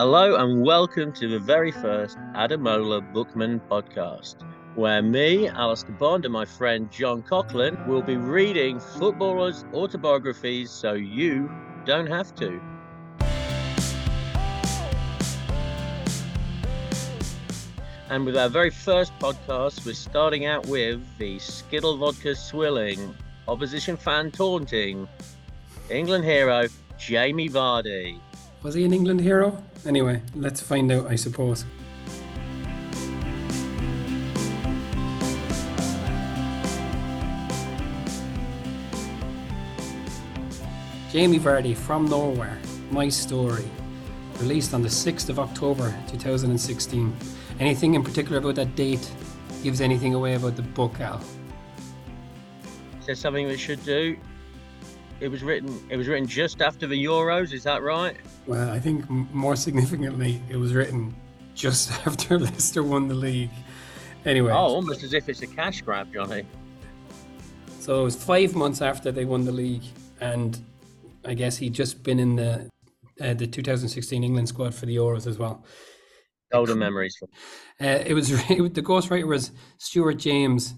Hello and welcome to the very first Ademola Bookmen Podcast, where me, Alistair Bond, and my friend John Coughlin will be reading footballers' autobiographies so you don't have to. And with our very first podcast, we're starting out with the Skittle Vodka swilling, opposition fan taunting, England hero Jamie Vardy. Was he an England hero? Anyway, let's find out, I suppose. Jamie Vardy from Nowhere, My Story, released on the 6th of October 2016. Anything in particular about that date gives anything away about the book, Al? Is there something we should do? It was written just after the Euros, is that right? Well, I think more significantly, it was written just after Leicester won the league. Anyway. Oh, almost as if it's a cash grab, Johnny. So it was 5 months after they won the league, and I guess he'd just been in the 2016 England squad for the Euros as well. Golden memories. It was the ghostwriter was Stuart James,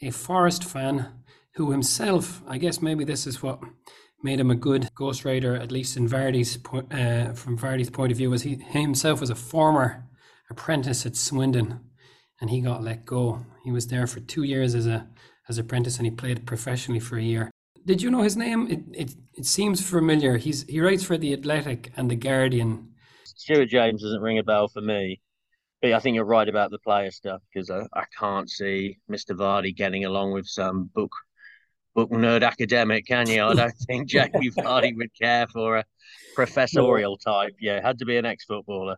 a Forest fan, who himself, I guess maybe this is what made him a good ghostwriter, at least in Vardy's point of view, was he himself was a former apprentice at Swindon, and he got let go. He was there for 2 years as apprentice, and he played professionally for a year. Did you know his name? It seems familiar. He writes for The Athletic and The Guardian. Stuart James doesn't ring a bell for me. But I think you're right about the player stuff, because I can't see Mr. Vardy getting along with some book nerd academic, can you? I don't think Jamie Vardy would care for a professorial type. Yeah, had to be an ex-footballer.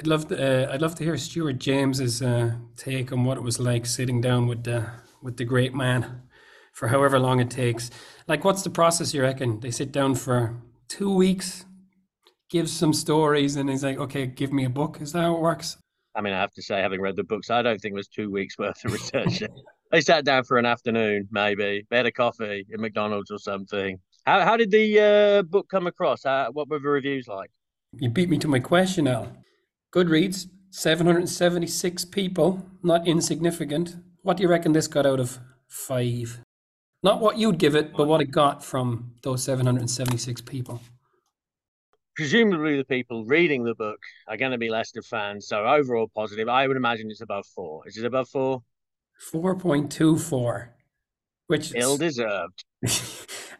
I'd love to hear Stuart James's take on what it was like sitting down with the great man for however long it takes. Like, what's the process, you reckon? They sit down for 2 weeks, give some stories, and he's like, okay, give me a book. Is that how it works? I mean, I have to say, having read the books, I don't think it was 2 weeks worth of research. They sat down for an afternoon, maybe. They had a coffee at McDonald's or something. How did the book come across? What were the reviews like? You beat me to my question, Al. Goodreads, 776 people, not insignificant. What do you reckon this got out of 5? Not what you'd give it, but what it got from those 776 people. Presumably the people reading the book are going to be Leicester fans, so overall positive. I would imagine it's above 4. Is it above 4? 4.24, which ill deserved.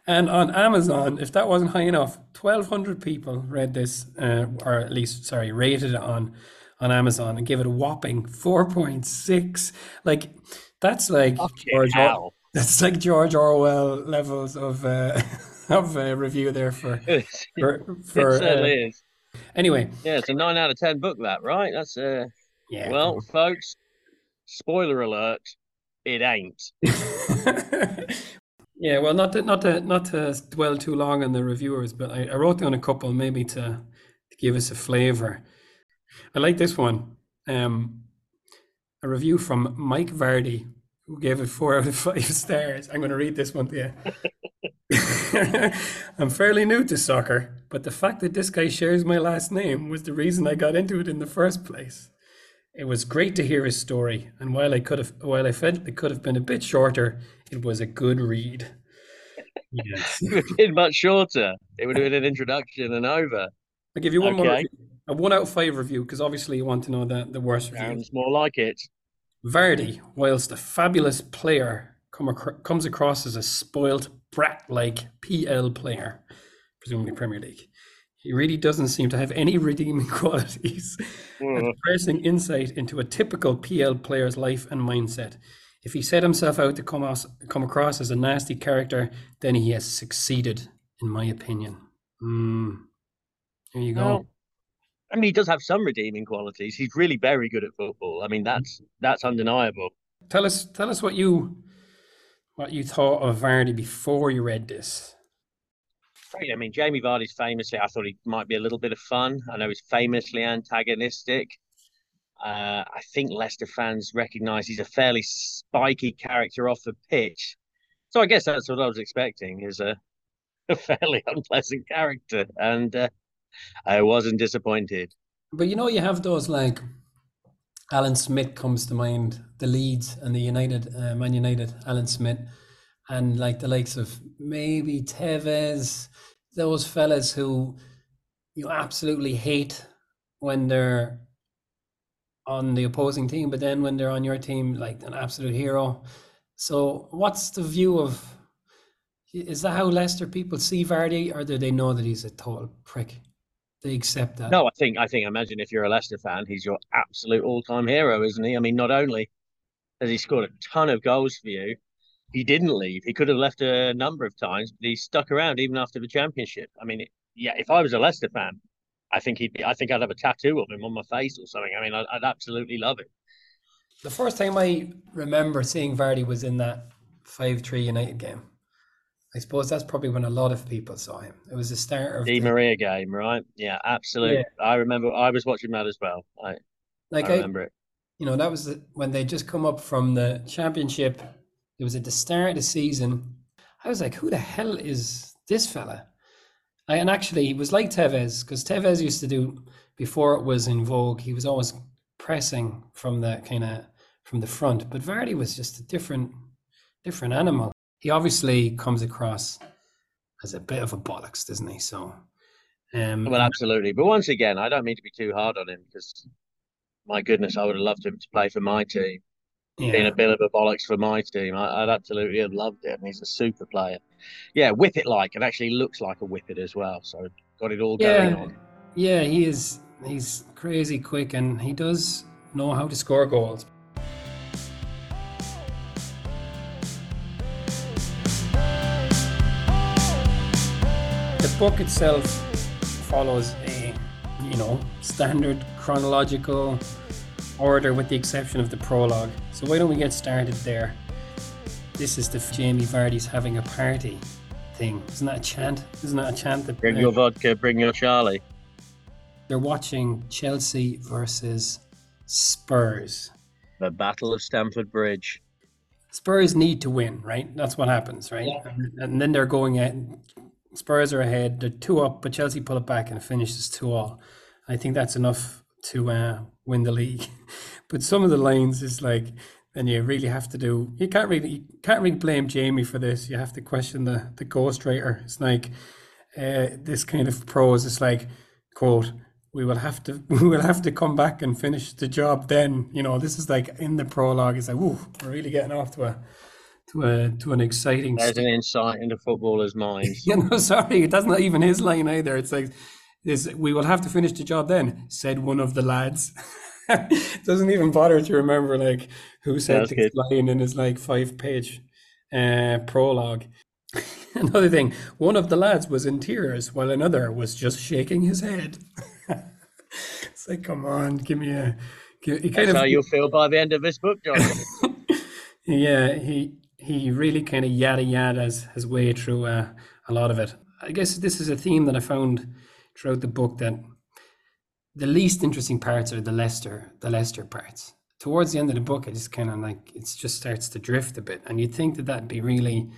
And on Amazon, if that wasn't high enough, 1,200 people read this, or at least, sorry, rated it on Amazon and gave it a whopping 4.6. Like, that's like George Orwell levels of review there for it certainly is. Anyway, yeah, it's a 9 out of 10 book, that, right? That's yeah. Well, folks. Spoiler alert, it ain't. Yeah, well, not to dwell too long on the reviewers, but I wrote down a couple maybe to give us a flavour. I like this one. A review from Mike Vardy, who gave it 4 out of 5 stars. I'm going to read this one to you. I'm fairly new to soccer, but the fact that this guy shares my last name was the reason I got into it in the first place. It was great to hear his story, and while I felt it could have been a bit shorter, it was a good read. Yes. It would have been much shorter. It would have been an introduction and over. I'll give you one more review. A 1 out of 5 review, because obviously you want to know the worst review. Sounds more like it. Vardy, whilst a fabulous player, comes across as a spoilt brat-like PL player, presumably Premier League. He really doesn't seem to have any redeeming qualities. A depressing insight into a typical PL player's life and mindset. If he set himself out to come across as a nasty character, then he has succeeded, in my opinion. There you go. Well, I mean, he does have some redeeming qualities. He's really very good at football. I mean, that's undeniable. Tell us what you thought of Vardy before you read this. I mean, Jamie Vardy's famously, I thought he might be a little bit of fun. I know he's famously antagonistic. I think Leicester fans recognise he's a fairly spiky character off the pitch. So I guess that's what I was expecting, is a fairly unpleasant character. And I wasn't disappointed. But you know, you have those, like Alan Smith comes to mind, the Leeds and the United, Man United, Alan Smith, and like the likes of maybe Tevez, those fellas who you absolutely hate when they're on the opposing team, but then when they're on your team, like an absolute hero. So what's the view of, is that how Leicester people see Vardy, or do they know that he's a total prick? They accept that? No, I imagine if you're a Leicester fan, he's your absolute all-time hero, isn't he? I mean, not only has he scored a ton of goals for you, he didn't leave. He could have left a number of times, but he stuck around even after the championship. I mean, yeah, if I was a Leicester fan, I think I'd have a tattoo of him on my face or something. I mean, I'd absolutely love it. The first time I remember seeing Vardy was in that 5-3 United game. I suppose that's probably when a lot of people saw him. It was the start of Di Maria game, right? Yeah, absolutely. Yeah. I remember I was watching that as well. I remember it. You know, that was when they just come up from the championship. It was at the start of the season. I was like, who the hell is this fella? And actually, he was like Tevez, because Tevez used to do, before it was in vogue, he was always pressing from the front. But Vardy was just a different animal. He obviously comes across as a bit of a bollocks, doesn't he? So, well, absolutely. But once again, I don't mean to be too hard on him, because, my goodness, I would have loved him to play for my team. Yeah. Being a bit of a bollocks for my team, I'd absolutely have loved it. And he's a super player. Yeah, whippet-like, and actually looks like a whippet as well. So got it all going on. Yeah, he is. He's crazy quick, and he does know how to score goals. The book itself follows a, standard chronological order with the exception of the prologue. So why don't we get started there? This is the Jamie Vardy's having a party thing. Isn't that a chant? Isn't that a chant? That, bring your vodka, bring your Charlie. They're watching Chelsea versus Spurs. The Battle of Stamford Bridge. Spurs need to win, right? That's what happens, right? Yeah. And then they're going out. Spurs are ahead, they're 2 up, but Chelsea pull it back and it finishes 2-all. I think that's enough to win the league. But some of the lines is like, and you really have to do, you can't really blame Jamie for this. You have to question the ghostwriter. It's like this kind of prose. It's like, quote, we will have to come back and finish the job then. You know, this is like in the prologue. It's like, ooh, we're really getting off to a to an exciting. There's an insight into footballer's mind. That's not even his line either. It's like, we will have to finish the job then, said one of the lads. Doesn't even bother to remember like who said this line in his like 5-page prologue. Another thing, one of the lads was in tears while another was just shaking his head. It's like, come on, give me a. That's how you'll feel by the end of this book, John. Yeah, he really kind of yada-yadas his way through a lot of it. I guess this is a theme that I found throughout the book, that the least interesting parts are the Leicester parts. Towards the end of the book, it just starts to drift a bit. And you'd think that that'd be really,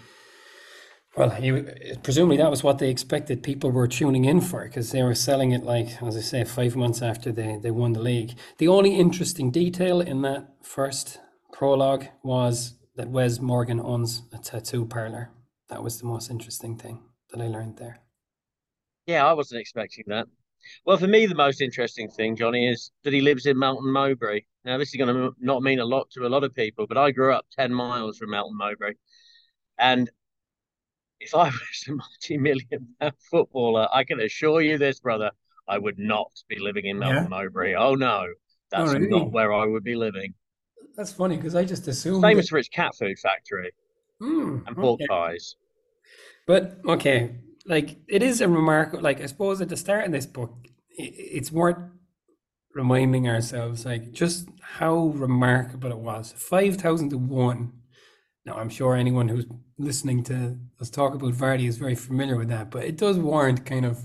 presumably that was what they expected people were tuning in for, because they were selling it, like, as I say, 5 months after they won the league. The only interesting detail in that first prologue was that Wes Morgan owns a tattoo parlor. That was the most interesting thing that I learned there. Yeah, I wasn't expecting that. Well, for me, the most interesting thing, Johnny, is that he lives in Melton Mowbray. Now, this is going to not mean a lot to a lot of people, but I grew up 10 miles from Melton Mowbray. And if I was a multi-million-pound footballer, I can assure you this, brother, I would not be living in Melton Mowbray. Oh, no, that's not where I would be living. That's funny, because I just assumed... Famous for its cat food factory and pork pies. But, it is a remarkable... I suppose at the start of this book, it's worth reminding ourselves, just how remarkable it was. 5,000 to 1. Now, I'm sure anyone who's listening to us talk about Vardy is very familiar with that, but it does warrant kind of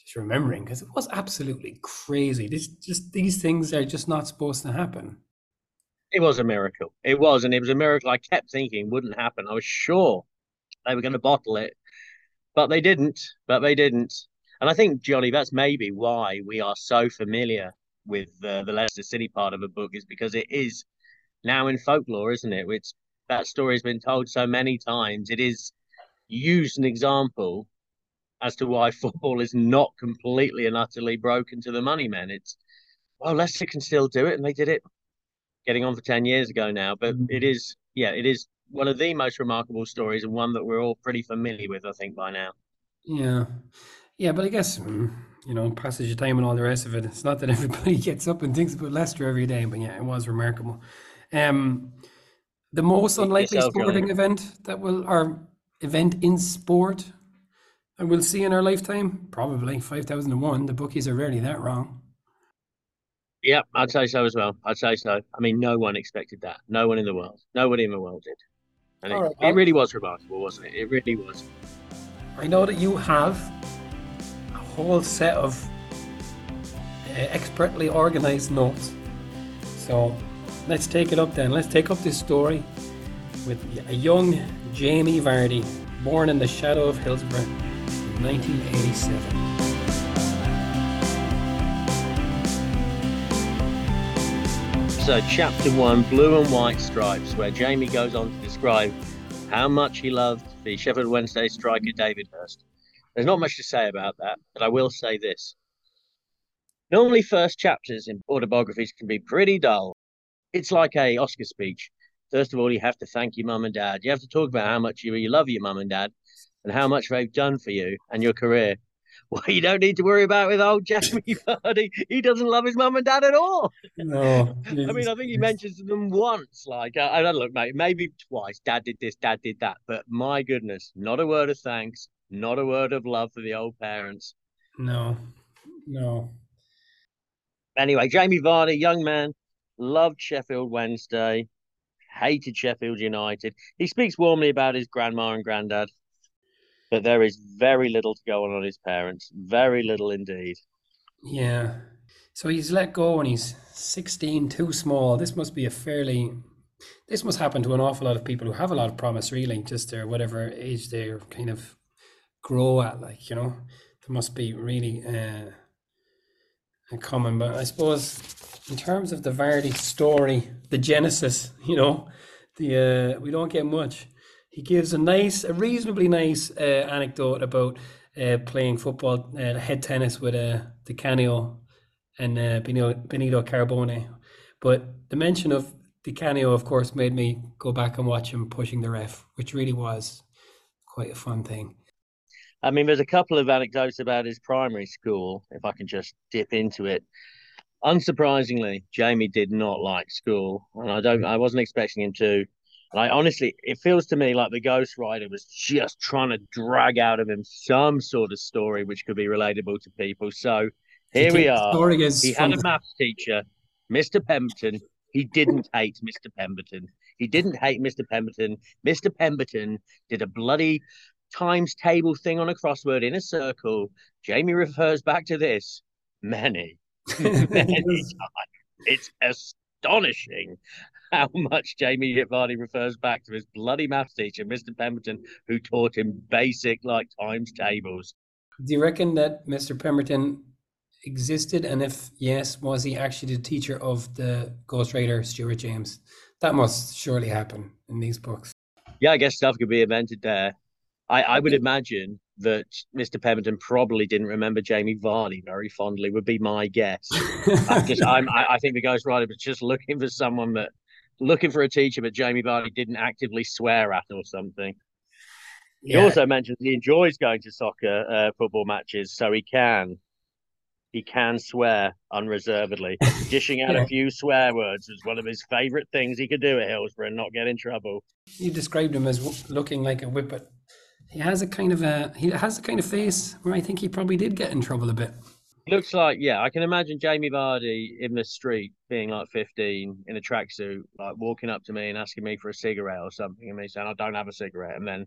just remembering, because it was absolutely crazy. These things are just not supposed to happen. It was a miracle. It was a miracle I kept thinking wouldn't happen. I was sure they were going to bottle it, but they didn't. And I think, Johnny, that's maybe why we are so familiar with the Leicester City part of a book, is because it is now in folklore, isn't it? Which that story has been told so many times. It is used an example as to why football is not completely and utterly broken to the money men. It's, well, Leicester can still do it, and they did it getting on for 10 years ago now. But it is one of the most remarkable stories, and one that we're all pretty familiar with, I think, by now. Yeah. Yeah, but I guess, you know, passage of time and all the rest of it, it's not that everybody gets up and thinks about Leicester every day, but yeah, it was remarkable. The most unlikely sporting event that will, or event in sport, and we'll see in our lifetime, probably 5001. The bookies are rarely that wrong. Yeah, I'd say so as well. I'd say so. I mean, no one expected that. No one in the world. Nobody in the world did. And it really was remarkable, wasn't it? It really was. I know that you have whole set of expertly organized notes. So let's take it up then. Let's take up this story with a young Jamie Vardy, born in the shadow of Hillsborough in 1987. So chapter 1, Blue and White Stripes, where Jamie goes on to describe how much he loved the Sheffield Wednesday striker David Hurst. There's not much to say about that, but I will say this. Normally, first chapters in autobiographies can be pretty dull. It's like a Oscar speech. First of all, you have to thank your mum and dad. You have to talk about how much you love your mum and dad and how much they've done for you and your career. Well, you don't need to worry about with old Jamie Vardy. He doesn't love his mum and dad at all. No. I mean, I think he mentions them once. Like, I don't look, mate, maybe twice. Dad did this, dad did that. But my goodness, not a word of thanks. Not a word of love for the old parents. No. Anyway, Jamie Vardy, young man, loved Sheffield Wednesday, hated Sheffield United. He speaks warmly about his grandma and granddad, but there is very little to go on his parents. Very little indeed. Yeah. So he's let go when he's 16, too small. This must happen to an awful lot of people who have a lot of promise, really, just their whatever age they're kind of grow at, like, you know. There must be really a common, but I suppose in terms of the Vardy story, the genesis, you know, we don't get much. He gives a reasonably nice anecdote about playing football, head tennis with Di Canio and Benito Carbone. But the mention of Di Canio, of course, made me go back and watch him pushing the ref, which really was quite a fun thing. I mean, there's a couple of anecdotes about his primary school, if I can just dip into it. Unsurprisingly, Jamie did not like school, and I wasn't expecting him to. And I honestly, it feels to me like the ghostwriter was just trying to drag out of him some sort of story which could be relatable to people. So here we are. He had a maths teacher, Mr. Pemberton. He didn't hate Mr. Pemberton. Mr. Pemberton did a bloody times table thing on a crossword in a circle. Jamie refers back to this many times. It's astonishing how much Jamie Vardy refers back to his bloody maths teacher, Mr. Pemberton, who taught him basic, like, times tables. Do you reckon that Mr. Pemberton existed? And if yes, was he actually the teacher of the ghostwriter Stuart James? That must surely happen in these books. Yeah, I guess stuff could be invented there. I would imagine that Mr. Pemberton probably didn't remember Jamie Vardy very fondly, would be my guess. I think the ghostwriter was just looking for a teacher that Jamie Vardy didn't actively swear at or something. Yeah. He also mentions he enjoys going to soccer football matches, so he can swear unreservedly. Dishing out a few swear words was one of his favourite things he could do at Hillsborough and not get in trouble. You described him as looking like a whippet. He has a kind of face where I think he probably did get in trouble a bit. Looks like, yeah, I can imagine Jamie Vardy in the street being like 15 in a tracksuit, like walking up to me and asking me for a cigarette or something, and me saying, I don't have a cigarette, and then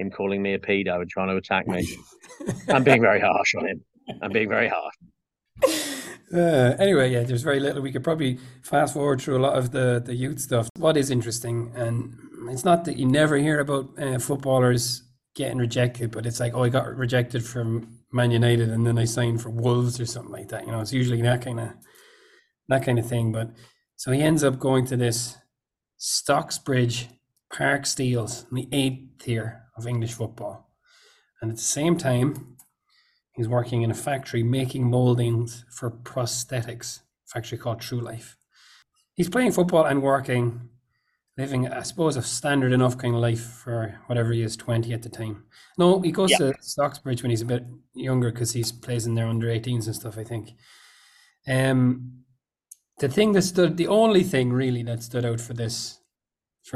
him calling me a pedo and trying to attack me. I'm being very harsh on him. Anyway, yeah, there's very little. We could probably fast forward through a lot of the youth stuff. What is interesting, and it's not that you never hear about footballers getting rejected, but it's like, oh, he got rejected from Man United and then they signed for Wolves or something like that. You know, it's usually that kind of thing. But so he ends up going to this Stocksbridge Park Steels in the 8th tier of English football. And at the same time, he's working in a factory making mouldings for prosthetics, a factory called True Life. He's playing football and working, living, I suppose, a standard enough kind of life for whatever he is, 20 at the time. No, he goes to Stocksbridge when he's a bit younger because he plays in their under-18s and stuff, I think. The only thing really that stood out for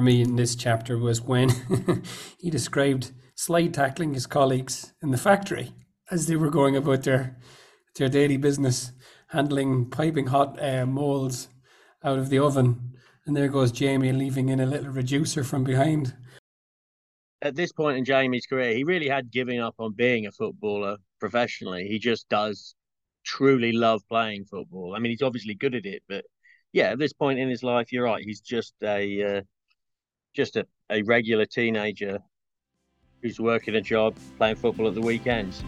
me in this chapter was when he described slide tackling his colleagues in the factory as they were going about their daily business, handling piping hot molds out of the oven. And there goes Jamie leaving in a little reducer from behind. At this point in Jamie's career, he really had given up on being a footballer professionally. He just does truly love playing football. I mean, he's obviously good at it, but yeah, at this point in his life, you're right. He's just a regular teenager who's working a job, playing football at the weekends,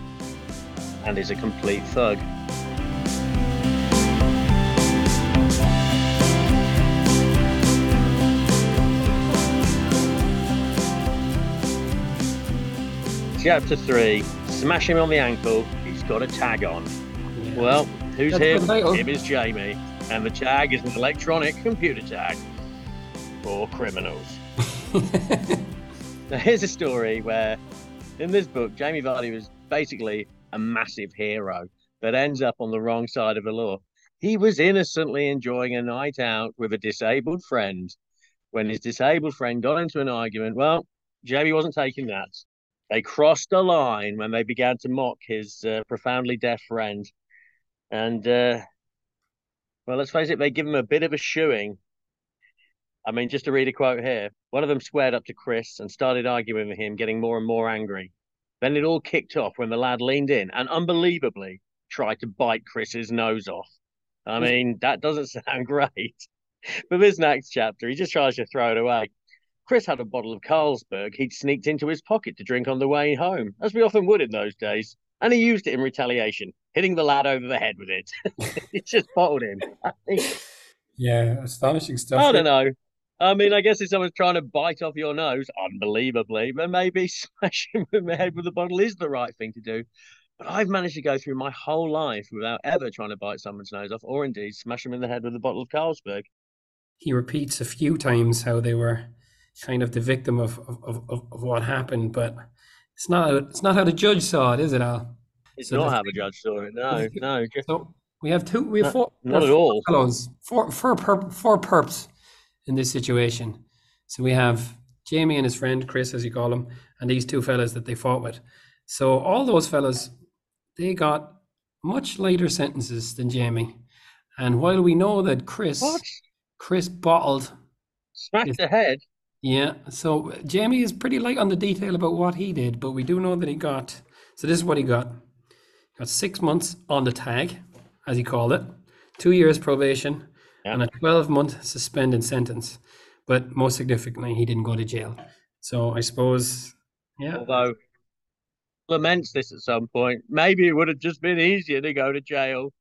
and is a complete thug. Chapter 3, smash him on the ankle, he's got a tag on. Yeah. Well, who's him? Him is Jamie, and the tag is an electronic computer tag for criminals. Now, here's a story where, in this book, Jamie Vardy was basically a massive hero that ends up on the wrong side of the law. He was innocently enjoying a night out with a disabled friend when his disabled friend got into an argument. Well, Jamie wasn't taking that. They crossed a line when they began to mock his profoundly deaf friend. And, well, let's face it, they give him a bit of a shoeing. I mean, just to read a quote here, one of them squared up to Chris and started arguing with him, getting more and more angry. Then it all kicked off when the lad leaned in and unbelievably tried to bite Chris's nose off. I mean, that doesn't sound great. But this next chapter, he just tries to throw it away. Chris had a bottle of Carlsberg he'd sneaked into his pocket to drink on the way home, as we often would in those days, and he used it in retaliation, hitting the lad over the head with it. It just bottled him. Yeah, astonishing stuff. I don't know. I mean, I guess if someone's trying to bite off your nose, unbelievably, then maybe smashing the head with a bottle is the right thing to do. But I've managed to go through my whole life without ever trying to bite someone's nose off, or indeed smash them in the head with a bottle of Carlsberg. He repeats a few times how they were kind of the victim of what happened, but it's not how the judge saw it, is it, Al? It's so not how the judge saw it. No. So we have four. Not at all. Four perps in this situation. So we have Jamie and his friend Chris, as you call him, and these two fellas that they fought with. So all those fellas, they got much lighter sentences than Jamie. And while we know that Chris bottled, smacked the head. Yeah, so Jamie is pretty light on the detail about what he did, but we do know that he got, so this is what he got. He got 6 months on the tag, as he called it, 2 years probation, and a 12-month suspended sentence. But most significantly, he didn't go to jail. So I suppose, although, laments this at some point, maybe it would have just been easier to go to jail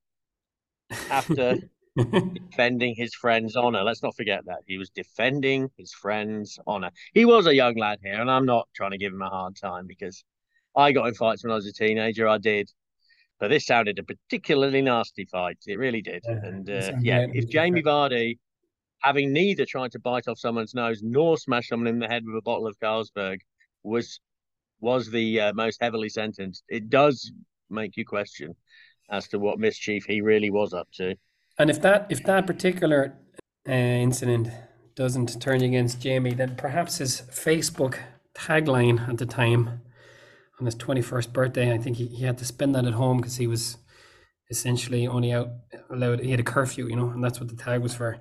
after... defending his friend's honour. Let's not forget that. He was defending his friend's honour. He was a young lad here, and I'm not trying to give him a hard time because I got in fights when I was a teenager. I did. But this sounded a particularly nasty fight. It really did. If Jamie Vardy, having neither tried to bite off someone's nose nor smash someone in the head with a bottle of Carlsberg, was the most heavily sentenced, it does make you question as to what mischief he really was up to. And if that particular incident doesn't turn against Jamie, then perhaps his Facebook tagline at the time, on his 21st birthday, I think he had to spend that at home because he was essentially only allowed. He had a curfew, you know, and that's what the tag was for.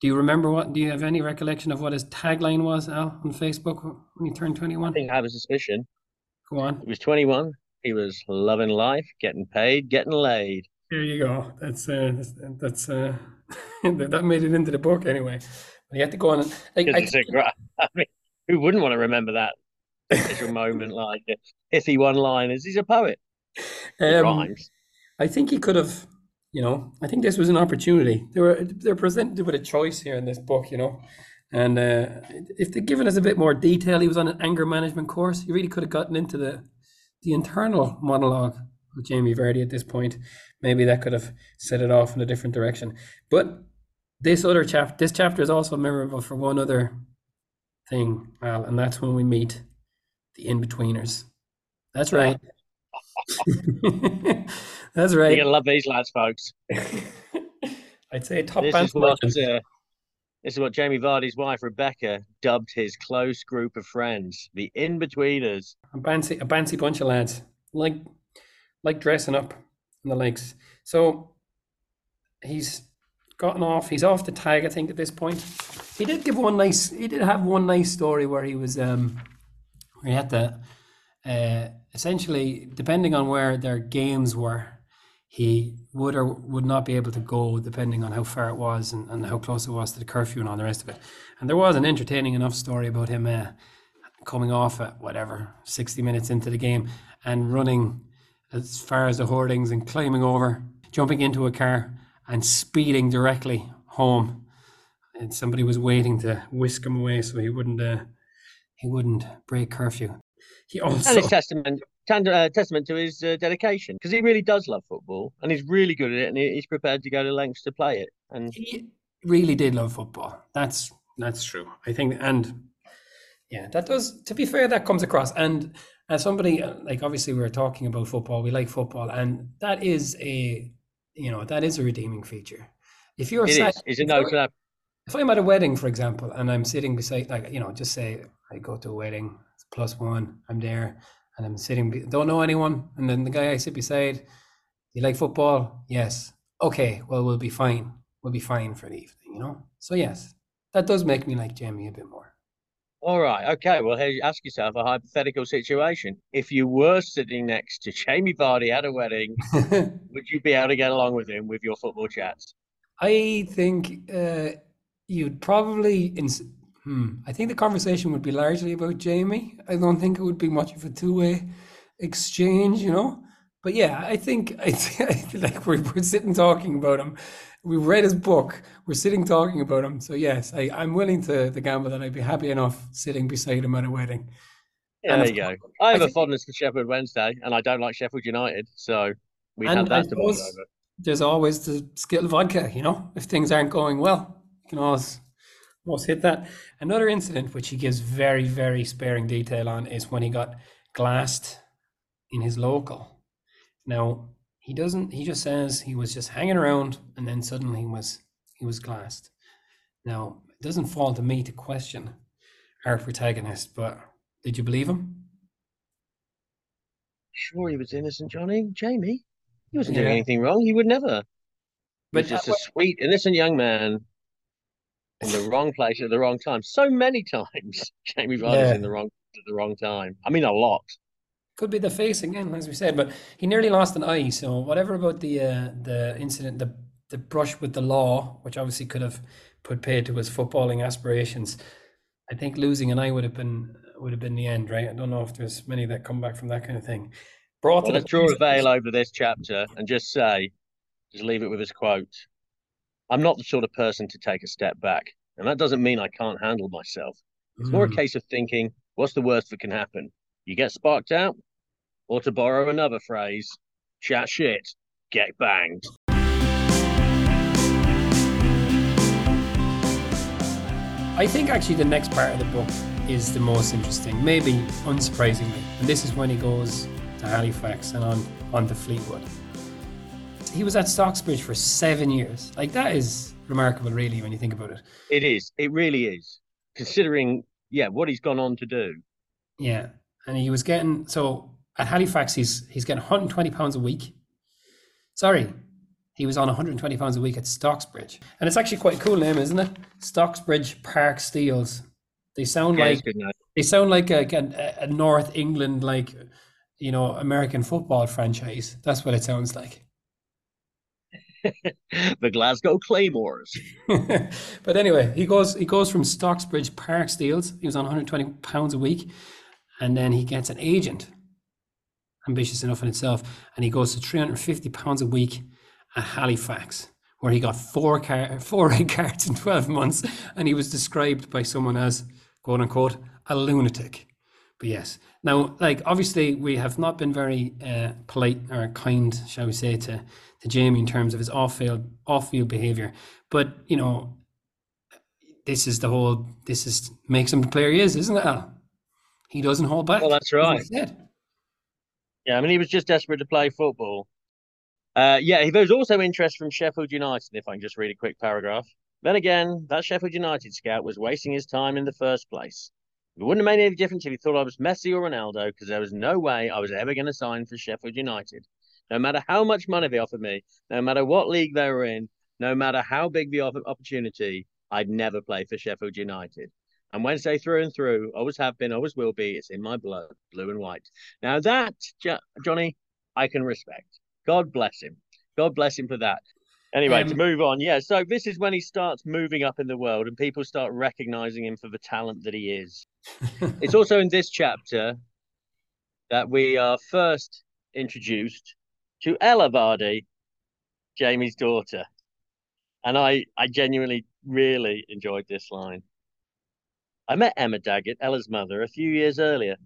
Do you have any recollection of what his tagline was, Al, on Facebook when he turned 21? I think I have a suspicion. Go on. He was 21. He was loving life, getting paid, getting laid. There you go. That's that made it into the book anyway. But you had to go on. And, I mean, who wouldn't want to remember that special moment? Like, pithy one-liners. He's a poet. I think he could have, you know, I think this was an opportunity. They're presented with a choice here in this book, you know, and if they'd given us a bit more detail, he was on an anger management course. He really could have gotten into the internal monologue of Jamie Vardy at this point. Maybe that could have set it off in a different direction. But this other chapter, this chapter is also memorable for one other thing, Al, and that's when we meet the in-betweeners. That's right. That's right. You're gonna love these lads, folks. I'd say top bandwagon. This is what Jamie Vardy's wife Rebecca dubbed his close group of friends, the in-betweeners. A bancy bunch of lads, like dressing up in the likes. So he's gotten off. He's off the tag, I think, at this point. He did give one nice. He did have one nice story where he was where he had to essentially, depending on where their games were, he would or would not be able to go, depending on how far it was and how close it was to the curfew and all the rest of it. And there was an entertaining enough story about him coming off at whatever 60 minutes into the game and running as far as the hoardings and climbing over, jumping into a car and speeding directly home. And somebody was waiting to whisk him away so he wouldn't break curfew. He also... And it's testament to his dedication, because he really does love football and he's really good at it and he's prepared to go to lengths to play it. And he really did love football. That's true, I think. And yeah, that does. To be fair, that comes across. And as somebody, like, obviously we were talking about football. We like football, and that is a redeeming feature. If you're if I'm at a wedding, for example, and I'm sitting beside, just say I go to a wedding. Plus one, I'm there, and I'm sitting, don't know anyone, and then the guy I sit beside, you like football? Yes. Okay, well, we'll be fine. We'll be fine for the evening, you know? So, yes, that does make me like Jamie a bit more. All right, okay, well, here, ask yourself a hypothetical situation. If you were sitting next to Jamie Vardy at a wedding, would you be able to get along with him with your football chats? I think you'd probably... I think the conversation would be largely about Jamie. I don't think it would be much of a two-way exchange, you know. But yeah, I feel like we're sitting talking about him. We read his book. We're sitting talking about him. So yes, I'm willing to gamble that I'd be happy enough sitting beside him at a wedding. Yeah, and there you go. I have a fondness for Sheffield Wednesday, and I don't like Sheffield United, so we have that to bond over. There's always the skill vodka, you know. If things aren't going well, you can always. Almost hit that. Another incident which he gives very, very sparing detail on is when he got glassed in his local. Now, he just says he was just hanging around and then suddenly he was glassed. Now, it doesn't fall to me to question our protagonist, but did you believe him? Sure, he was innocent, Johnny. Jamie, he wasn't doing anything wrong. He would never. But just a sweet, innocent young man. In the wrong place at the wrong time. So many times Jamie Vardy's in the wrong place at the wrong time. I mean, a lot. Could be the face again, as we said, but he nearly lost an eye. So whatever about the incident, the brush with the law, which obviously could have put paid to his footballing aspirations, I think losing an eye would have been the end, right? I don't know if there's many that come back from that kind of thing. Let's draw a veil over this chapter and just leave it with his quote. I'm not the sort of person to take a step back, and that doesn't mean I can't handle myself. It's more a case of thinking, what's the worst that can happen? You get sparked out, or to borrow another phrase, chat shit, get banged. I think actually the next part of the book is the most interesting, maybe unsurprisingly. And this is when he goes to Halifax and on to Fleetwood. He was at Stocksbridge for 7 years. Like, that is remarkable, really, when you think about it. It is. It really is. Considering, what he's gone on to do. Yeah. And he was getting... So, at Halifax, he's getting £120 a week. Sorry. He was on £120 a week at Stocksbridge. And it's actually quite a cool name, isn't it? Stocksbridge Park Steels. They sound like a North England, American football franchise. That's what it sounds like. The Glasgow Claymores. But anyway, he goes from Stocksbridge Park Steels. He was on £120 a week, and then he gets an agent ambitious enough in itself. And he goes to £350 a week at Halifax, where he got four red cards in 12 months. And he was described by someone as, quote unquote, a lunatic. But yes. Now, like, obviously, we have not been very polite or kind, shall we say, to Jamie in terms of his off-field behavior. But, you know, this makes him the player he is, isn't it, Al? He doesn't hold back. Well, that's right. Yeah, I mean, he was just desperate to play football. Yeah, there was also interest from Sheffield United, if I can just read a quick paragraph. Then again, that Sheffield United scout was wasting his time in the first place. It wouldn't have made any difference if he thought I was Messi or Ronaldo, because there was no way I was ever going to sign for Sheffield United. No matter how much money they offered me, no matter what league they were in, no matter how big the opportunity, I'd never play for Sheffield United. And Wednesday through and through, always have been, always will be, it's in my blood, blue and white. Now that, Johnny, I can respect. God bless him. God bless him for that. Anyway, to move on. Yeah, so this is when he starts moving up in the world and people start recognizing him for the talent that he is. It's also in this chapter that we are first introduced to Ella Vardy, Jamie's daughter. And I genuinely really enjoyed this line. I met Emma Daggett, Ella's mother, a few years earlier.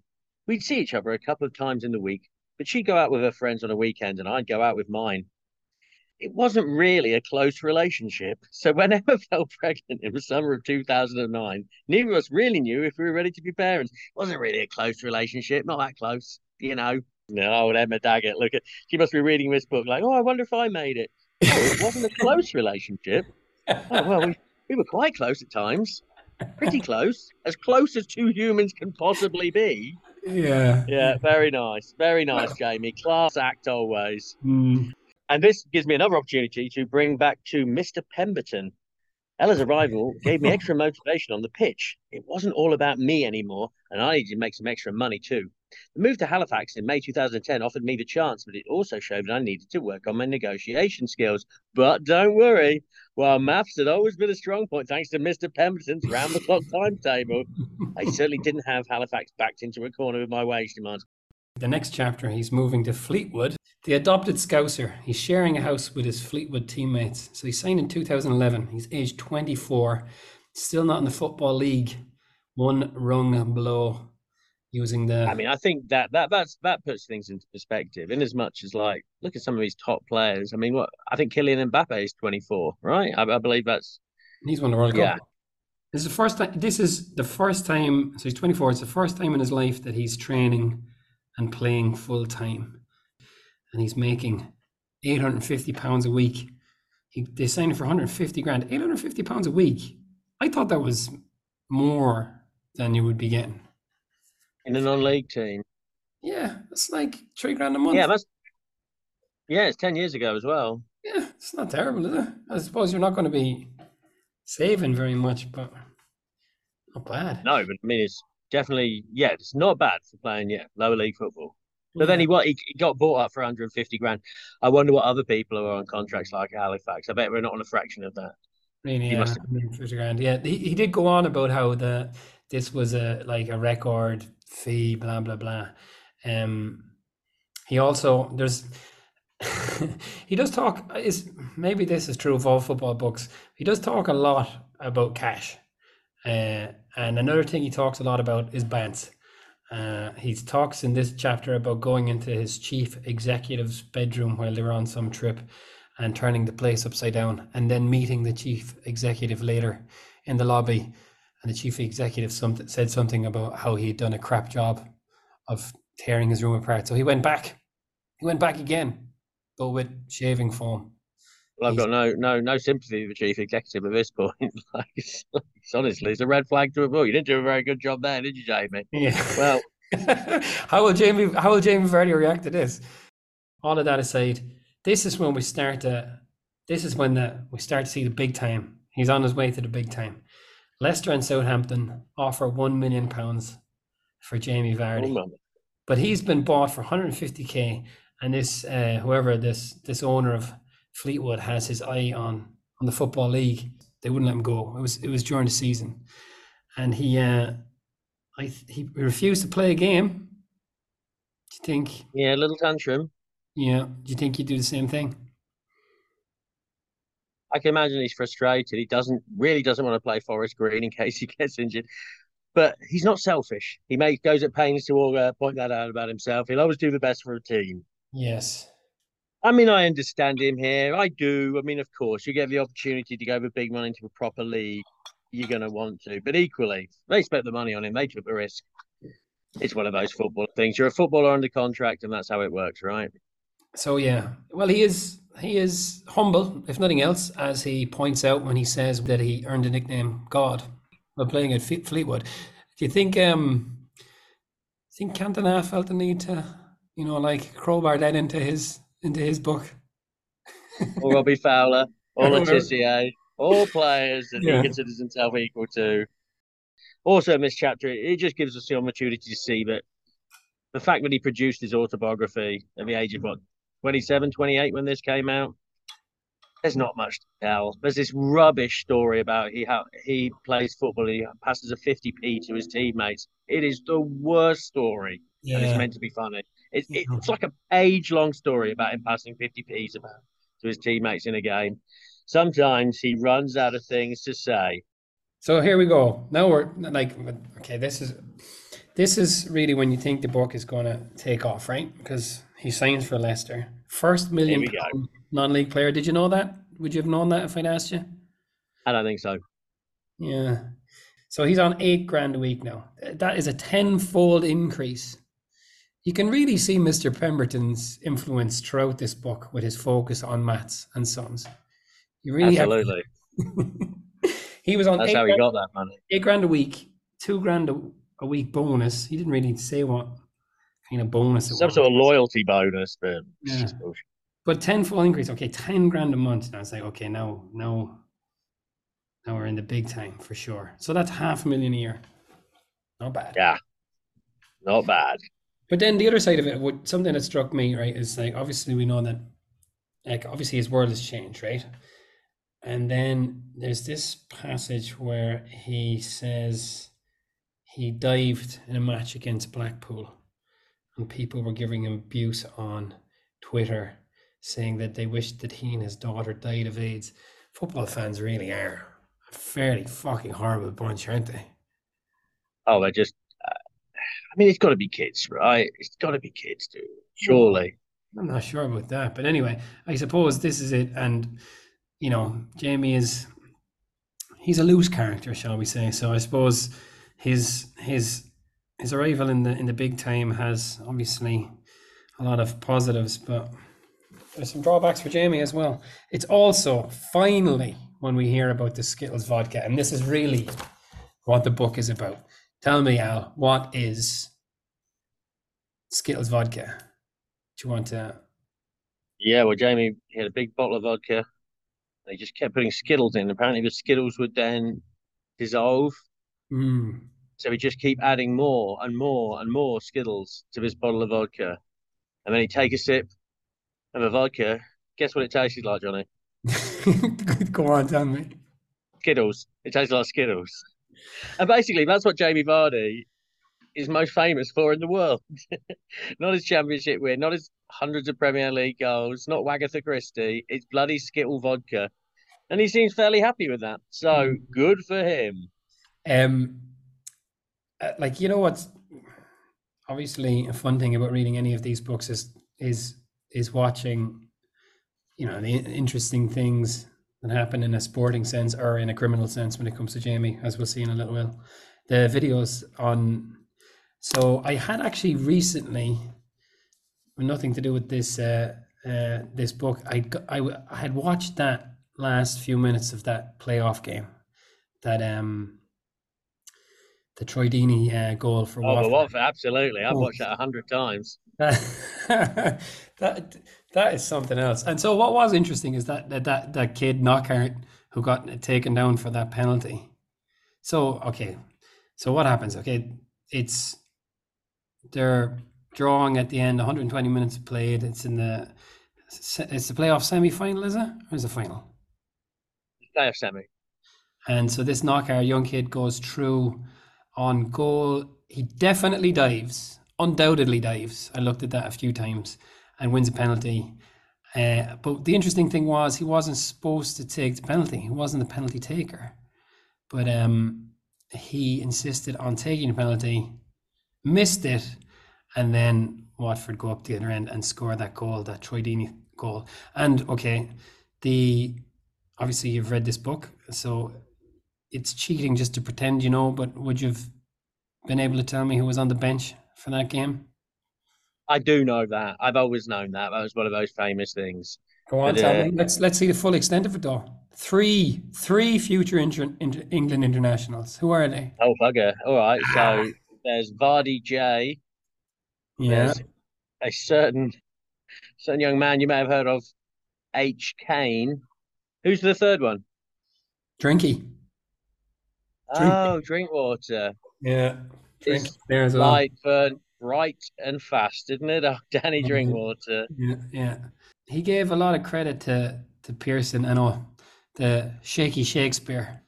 We'd see each other a couple of times in the week, but she'd go out with her friends on a weekend and I'd go out with mine. It wasn't really a close relationship. So when Emma fell pregnant in the summer of 2009, neither of us really knew if we were ready to be parents. It wasn't really a close relationship, not that close, you know. No, Emma Daggett, look at, she must be reading this book like, oh, I wonder if I made it. No, it wasn't a close relationship. Oh, well, we were quite close at times. Pretty close as two humans can possibly be. Yeah. Yeah, very nice. Very nice, Jamie. Class act always. Mm. And this gives me another opportunity to bring back to Mr. Pemberton. Ella's arrival gave me extra motivation on the pitch. It wasn't all about me anymore, and I needed to make some extra money too. The move to Halifax in May 2010 offered me the chance, but it also showed that I needed to work on my negotiation skills. But don't worry, while maths had always been a strong point thanks to Mr. Pemberton's round-the-clock timetable, I certainly didn't have Halifax backed into a corner with my wage demands. The next chapter, he's moving to Fleetwood. The adopted Scouser, he's sharing a house with his Fleetwood teammates. So he signed in 2011. He's aged 24, still not in the Football League. One rung below. I mean, I think that puts things into perspective. In as much as, like, look at some of these top players. I mean, I think Kylian Mbappe is 24, right? I believe that's. He's won the World Cup. This is the first time. So he's 24. It's the first time in his life that he's training and playing full time, and he's making £850 a week. They signed him for £150,000. £850 a week. I thought that was more than you would be getting. In a non-league team. Yeah, it's like £3,000 a month. Yeah, it's 10 years ago as well. Yeah, it's not terrible, is it? I suppose you're not going to be saving very much, but not bad. No, but I mean, it's definitely, yeah, it's not bad for playing, lower league football. But then he got bought up for £150,000. I wonder what other people are on contracts like Halifax. I bet we're not on a fraction of that. Really, yeah, £150,000. Yeah, he did go on about how this was a record fee, blah blah blah. He also he does talk. Is maybe this is true of all football books. He does talk a lot about cash, and another thing he talks a lot about is bants. He talks in this chapter about going into his chief executive's bedroom while they were on some trip, and turning the place upside down, and then meeting the chief executive later in the lobby. And the chief executive said something about how he'd done a crap job of tearing his room apart. So he went back. He went back again, but with shaving foam. Well, I've got no sympathy for the chief executive at this point. Honestly, it's a red flag to avoid. You didn't do a very good job there, did you, Jamie? Yeah. Well, how will Jamie Vardy react to this? All of that aside, this is when we start to see the big time. He's on his way to the big time. Leicester and Southampton offer £1 million for Jamie Vardy, but he's been bought for £150,000, and this whoever this owner of Fleetwood has his eye on the Football League. They wouldn't let him go. It was during the season, and he refused to play a game. you think? Yeah, a little tantrum. Yeah. Do you think he'd do the same thing? I can imagine he's frustrated. He really doesn't want to play Forest Green in case he gets injured. But he's not selfish. He goes at pains to point that out about himself. He'll always do the best for a team. Yes. I mean, I understand him here. I do. I mean, of course, you get the opportunity to go with big money into a proper league. You're going to want to. But equally, they spent the money on him. They took the risk. It's one of those football things. You're a footballer under contract, and that's how it works, right? So, yeah. Well, he is humble, if nothing else, as he points out when he says that he earned the nickname God while playing at Fleetwood. Do you think Cantona felt the need to, crowbar that into his book? Or Robbie Fowler, or Letitia, all players that he considers himself equal to. Also in this chapter, it just gives us the opportunity to see that the fact that he produced his autobiography at the age of, 27, 28 when this came out, there's not much to tell. There's this rubbish story about how he plays football, he passes a 50p to his teammates. It is the worst story, and it's meant to be funny. It's like a page-long story about him passing 50p's to his teammates in a game. Sometimes he runs out of things to say. So here we go. Now we're like, okay, this is really when you think the book is going to take off, right? Because he signs for Leicester. First £1 million non-league player. Did you know that? Would you have known that if I'd asked you? I don't think so. Yeah. So he's on $8,000 a week now. That is a 10-fold increase. You can really see Mr. Pemberton's influence throughout this book with his focus on maths and sums. You really absolutely. He was on. That's how he got that money. $8,000 a week, $2,000 a week bonus. He didn't really say what kind of bonus. Some sort of loyalty bonus, but yeah. Just bullshit. But 10-fold increase. Okay, $10,000 a month. And I was like, okay, now we're in the big time for sure. So that's $500,000 a year. Not bad. Yeah, not bad. But then the other side of it, something that struck me, right, is like, obviously we know that, like, obviously his world has changed, right? And then there's this passage where he says he dived in a match against Blackpool and people were giving him abuse on Twitter, saying that they wished that he and his daughter died of AIDS. Football fans really are a fairly fucking horrible bunch, aren't they? Oh, they just... I mean, it's got to be kids, right? It's got to be kids, dude. Surely. I'm not sure about that. But anyway, I suppose this is it. And, Jamie he's a loose character, shall we say. So I suppose his arrival in the big time has obviously a lot of positives, but there's some drawbacks for Jamie as well. It's also finally when we hear about the Skittles vodka, and this is really what the book is about. Tell me, Al, what is Skittles vodka? Do you want to? Yeah, well, Jamie had a big bottle of vodka. They just kept putting Skittles in. Apparently, the Skittles would then dissolve. Mm. So we just keep adding more and more and more Skittles to this bottle of vodka. And then he'd take a sip of the vodka. Guess what it tasted like, Johnny? Go on, tell me. Skittles. It tastes like Skittles. And basically, that's what Jamie Vardy is most famous for in the world. Not his championship win, not his hundreds of Premier League goals, not Wagatha Christie. It's bloody Skittle vodka. And he seems fairly happy with that. So good for him. What's obviously a fun thing about reading any of these books is watching, the interesting things and happen in a sporting sense or in a criminal sense when it comes to Jamie, as we'll see in a little while. The videos on... So I had actually recently, nothing to do with this this book, I had watched that last few minutes of that playoff game, that the Troy Deeney goal for Watford. Oh, Watford, absolutely. I've watched that 100 times. That is something else. And so what was interesting is that kid Knockaert who got taken down for that penalty. So what happens? Okay, they're drawing at the end, 120 minutes played. It's it's the playoff semi-final, is it? Or is it final? Playoff semi. And so this Knockaert young kid goes through on goal. He definitely dives undoubtedly dives. I looked at that a few times and wins a penalty. But the interesting thing was he wasn't supposed to take the penalty. He wasn't the penalty taker. But he insisted on taking the penalty, missed it, and then Watford go up the other end and score that goal, that Troy Deeney goal. And okay, obviously you've read this book, so it's cheating just to pretend you know, but would you have been able to tell me who was on the bench for that game? I do know that. I've always known that. That was one of those famous things. Go on, tell me. Let's see the full extent of it, though. Three future England internationals. Who are they? Oh, bugger. All right. So there's Vardy J. Yeah. There's a certain young man you may have heard of, H. Kane. Who's the third one? Drinky. Oh, Drinkwater. Yeah. Drink there as well. Light, burnt, bright and fast, didn't it? Oh, Danny Drinkwater. Yeah. He gave a lot of credit to Pearson and the shaky Shakespeare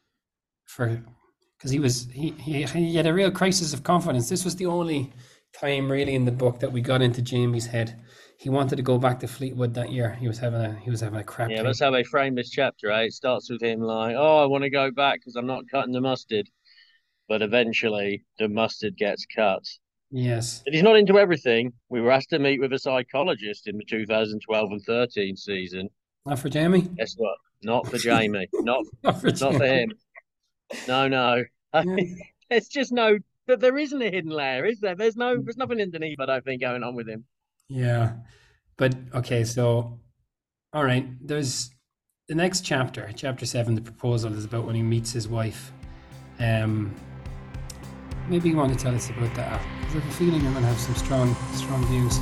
because he had a real crisis of confidence. This was the only time really in the book that we got into Jamie's head. He wanted to go back to Fleetwood that year. He was having a crap. Yeah, that's how they framed this chapter, right? It starts with him like, oh, I want to go back because I'm not cutting the mustard. But eventually the mustard gets cut. Yes. But he's not into everything. We were asked to meet with a psychologist in the 2012 and 13 season. Not for Jamie? Guess what? Not for Jamie. Not for him. No. Yeah. It's just but there isn't a hidden layer, is there? There's nothing underneath, I don't think, going on with him. Yeah, but okay, so, all right, there's the next chapter, chapter 7, the proposal is about when he meets his wife. Maybe you want to tell us about that, because I have a feeling I'm going to have some strong views.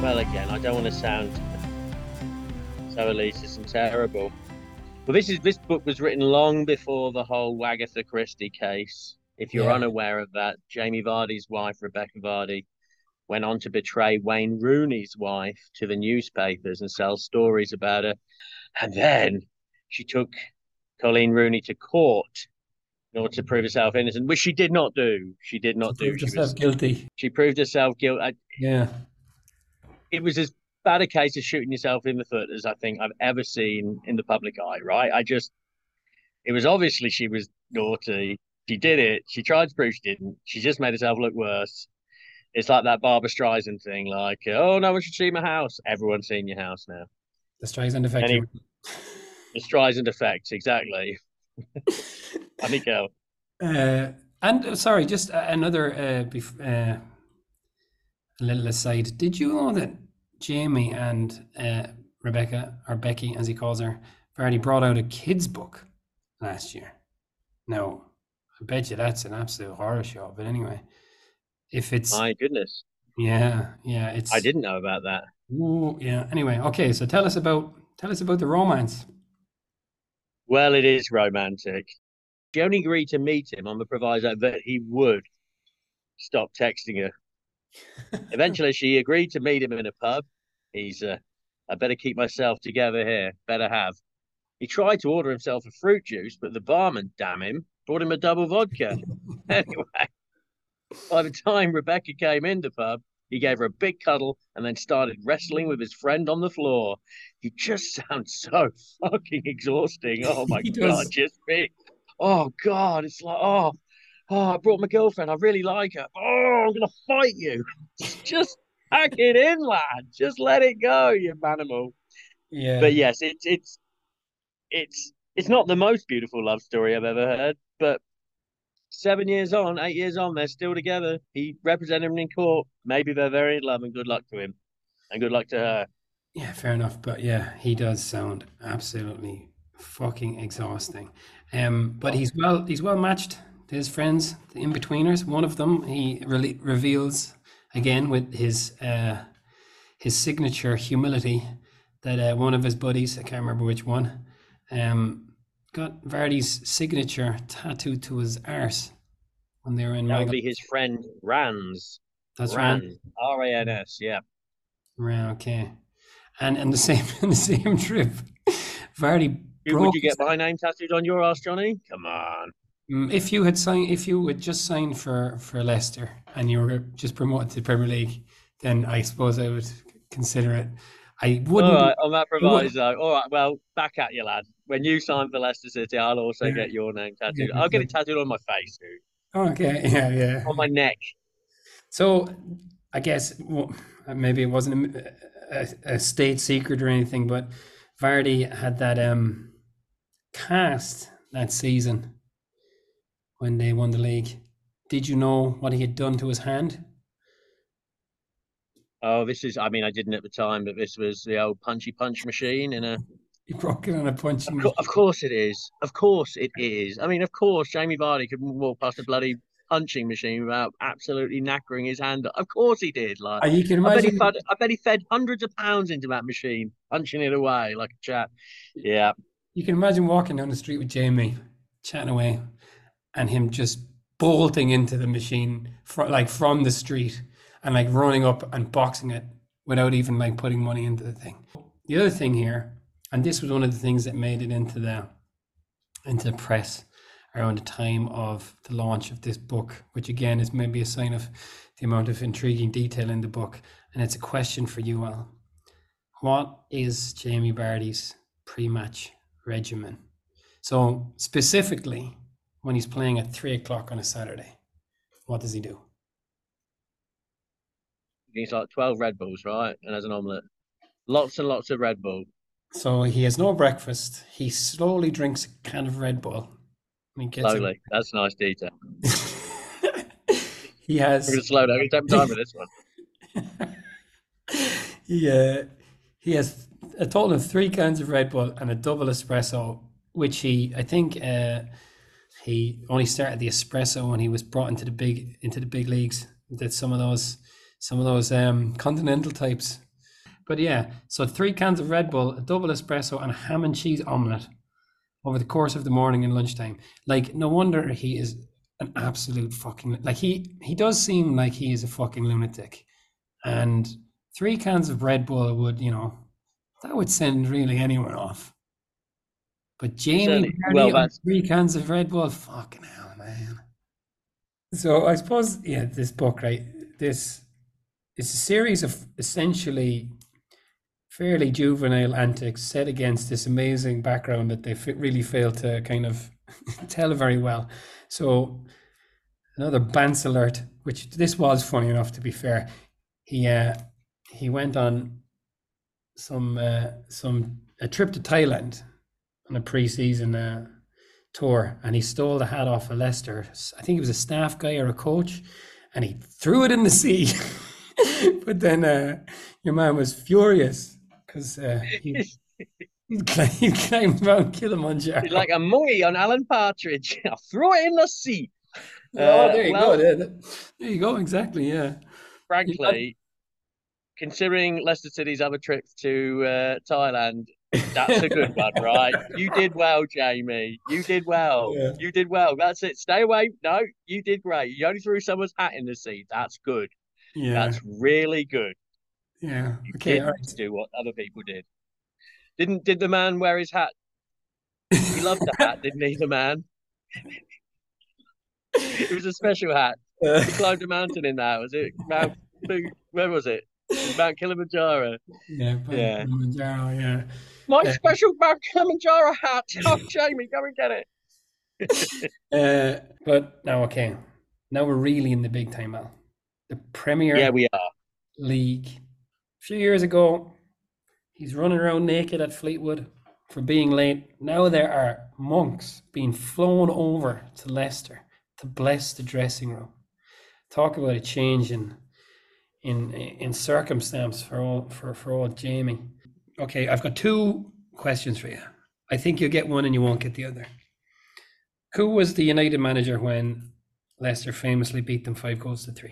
Well, again, I don't want to sound so elitist and terrible. Well, this book was written long before the whole Wagatha Christie case. If you're unaware of that, Jamie Vardy's wife, Rebecca Vardy, went on to betray Wayne Rooney's wife to the newspapers and sell stories about her. And then she took Colleen Rooney to court in order to prove herself innocent, which she did not do. She proved herself guilty. She proved herself guilty. Yeah. It was as bad a case of shooting yourself in the foot as I think I've ever seen in the public eye, right? It was obviously she was naughty. She did it. She tried to prove she didn't. She just made herself look worse. It's like that Barbara Streisand thing, like, oh, no one should see my house. Everyone's seen your house now. The Streisand effect. The Streisand effect, exactly. Let me go. And sorry, just another little aside. Did you know that Jamie and Rebecca, or Becky as he calls her, Vardy brought out a kids book last year? Now, I bet you that's an absolute horror show. But anyway, if it's... My goodness. Yeah. I didn't know about that. Ooh, yeah. Anyway, okay. So tell us about the romance. Well, it is romantic. She only agreed to meet him on the proviso that he would stop texting her. Eventually she agreed to meet him in a pub. He's I better keep myself together here, better have. He tried to order himself a fruit juice, but the barman, damn him, brought him a double vodka. Anyway, by the time Rebecca came in the pub, he gave her a big cuddle and then started wrestling with his friend on the floor. He just sounds so fucking exhausting. Oh my God, just me. Oh God, it's like, I brought my girlfriend. I really like her. Oh, I'm going to fight you. Just hack it in, lad. Just let it go, you manimal. Yeah. But yes, it's not the most beautiful love story I've ever heard, but 8 years on, they're still together. He represented him in court. Maybe they're very in love, and good luck to him and good luck to her. Yeah, fair enough. But yeah, he does sound absolutely fucking exhausting. But he's well matched. His friends, the in-betweeners, one of them he reveals again with his signature humility that one of his buddies, I can't remember which one, got Vardy's signature tattooed to his arse when they were in. That would be his friend Rans. That's Rans. R-A-N-S. Yeah. Right. Okay. And in the same trip. Vardy. Would you get my name tattooed on your ass, Johnny? Come on. If you had signed, if you would just sign for Leicester and you were just promoted to the Premier League, then I suppose I would consider it. I wouldn't. All right, on that proviso. All right, well, back at you, lad. When you sign for Leicester City, I'll also get your name tattooed. I'll get it tattooed on my face, dude. Okay, yeah. On my neck. So, I guess maybe it wasn't a state secret or anything, but Vardy had that cast that season when they won the league. Did you know what he had done to his hand? Oh, this is, I mean, I didn't at the time, but this was the old punchy punch machine in a... He broke it on a punching machine. Of course it is. Of course it is. I mean, of course, Jamie Vardy could walk past a bloody punching machine without absolutely knackering his hand. Of course he did. Like, you can imagine... I bet he fed hundreds of pounds into that machine, punching it away like a chap. Yeah. You can imagine walking down the street with Jamie, chatting away, and him just bolting into the machine, from the street. And running up and boxing it without even putting money into the thing. The other thing here, and this was one of the things that made it into the press around the time of the launch of this book, which again is maybe a sign of the amount of intriguing detail in the book. And it's a question for you all. What is Jamie Vardy's pre-match regimen? So specifically when he's playing at 3:00 on a Saturday, what does he do? He's 12 Red Bulls, right? And has an omelette. Lots and lots of Red Bull. So he has no breakfast. He slowly drinks a can of Red Bull. And he gets slowly. That's nice detail. He has... We're going to slow down. We're going to take time with this one. He has a total of 3 cans of Red Bull and a double espresso, which he only started the espresso when he was brought into the big leagues. Did some of those continental types. But yeah, so 3 cans of Red Bull, a double espresso and a ham and cheese omelette over the course of the morning and lunchtime. No wonder he is an absolute fucking... he does seem like he is a fucking lunatic. And 3 cans of Red Bull would, that would send really anyone off. But Jamie, that's 3 cans of Red Bull, fucking hell, man. So I suppose, this book, right, it's a series of essentially fairly juvenile antics set against this amazing background that they really fail to kind of tell very well. So another Bantz alert, which this was funny enough, to be fair. He went on a trip to Thailand on a pre-season tour, and he stole the hat off of Leicester. I think he was a staff guy or a coach, and he threw it in the sea. But then your man was furious because he climbed Mount Kilimanjaro. He's like a moy on Alan Partridge. I'll throw it in the sea. There you go. There you go. Exactly. Yeah. Frankly, considering Leicester City's other trip to Thailand, that's a good one, right? You did well, Jamie. You did well. Yeah. You did well. That's it. Stay away. No, you did great. You only threw someone's hat in the sea. That's good. Yeah, that's really good. Yeah, okay. You didn't do what other people did. Did the man wear his hat? He loved the hat, didn't he? The man. It was a special hat. He climbed a mountain in that. Was it Mount? Where was it? Mount Kilimanjaro. Yeah. Kilimanjaro. Yeah. My special Mount Kilimanjaro hat. Oh, Jamie, go and get it. But now, okay, now we're really in the big time, Al. The Premier League. A few years ago, he's running around naked at Fleetwood for being late. Now there are monks being flown over to Leicester to bless the dressing room. Talk about a change in circumstance for old Jamie. Okay, I've got 2 questions for you. I think you'll get one and you won't get the other. Who was the United manager when Leicester famously beat them 5-3?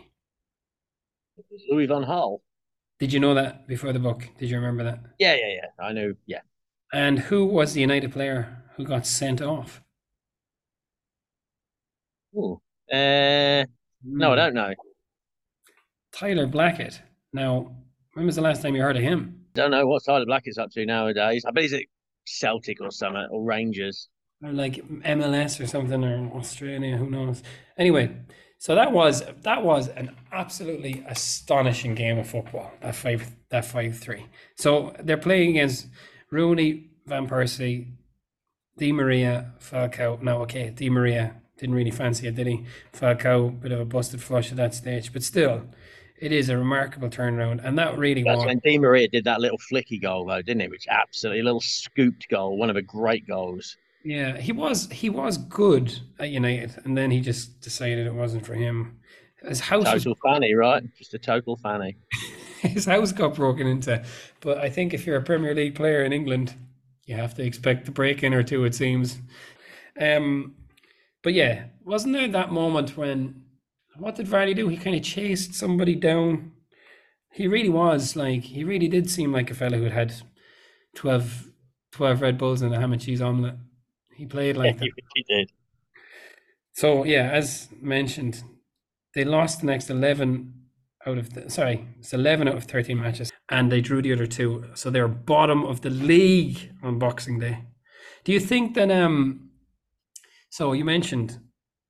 Louis van Gaal. Did you know that before the book? Did you remember that? Yeah. I knew, yeah. And who was the United player who got sent off? Oh, no, I don't know. Tyler Blackett. Now, when was the last time you heard of him? I don't know what Tyler Blackett's up to nowadays. I bet he's at Celtic or something, or Rangers. Or like MLS or something, or Australia, who knows. Anyway, so that was an absolutely astonishing game of football, that 5-3. So they're playing against Rooney, Van Persie, Di Maria, Falco. Now, okay, Di Maria didn't really fancy it, did he? Falco, bit of a busted flush at that stage, but still, it is a remarkable turnaround, and that really was when Di Maria did that little flicky goal, though, didn't it? Which absolutely, a little scooped goal, one of the great goals. Yeah, he was good at United, and then he just decided it wasn't for him. His house total was fanny, right? Just a total fanny. His house got broken into, but I think if you're a Premier League player in England, you have to expect a break-in or two, it seems. But yeah, wasn't there that moment when, what did Vardy do? He kind of chased somebody down. He really did seem like a fella who had 12 Red Bulls and a ham and cheese omelette. He played like that. He did. So yeah, as mentioned, they lost the next 11 out of 13 matches, and they drew the other two. So they're bottom of the league on Boxing Day. Do you think that so you mentioned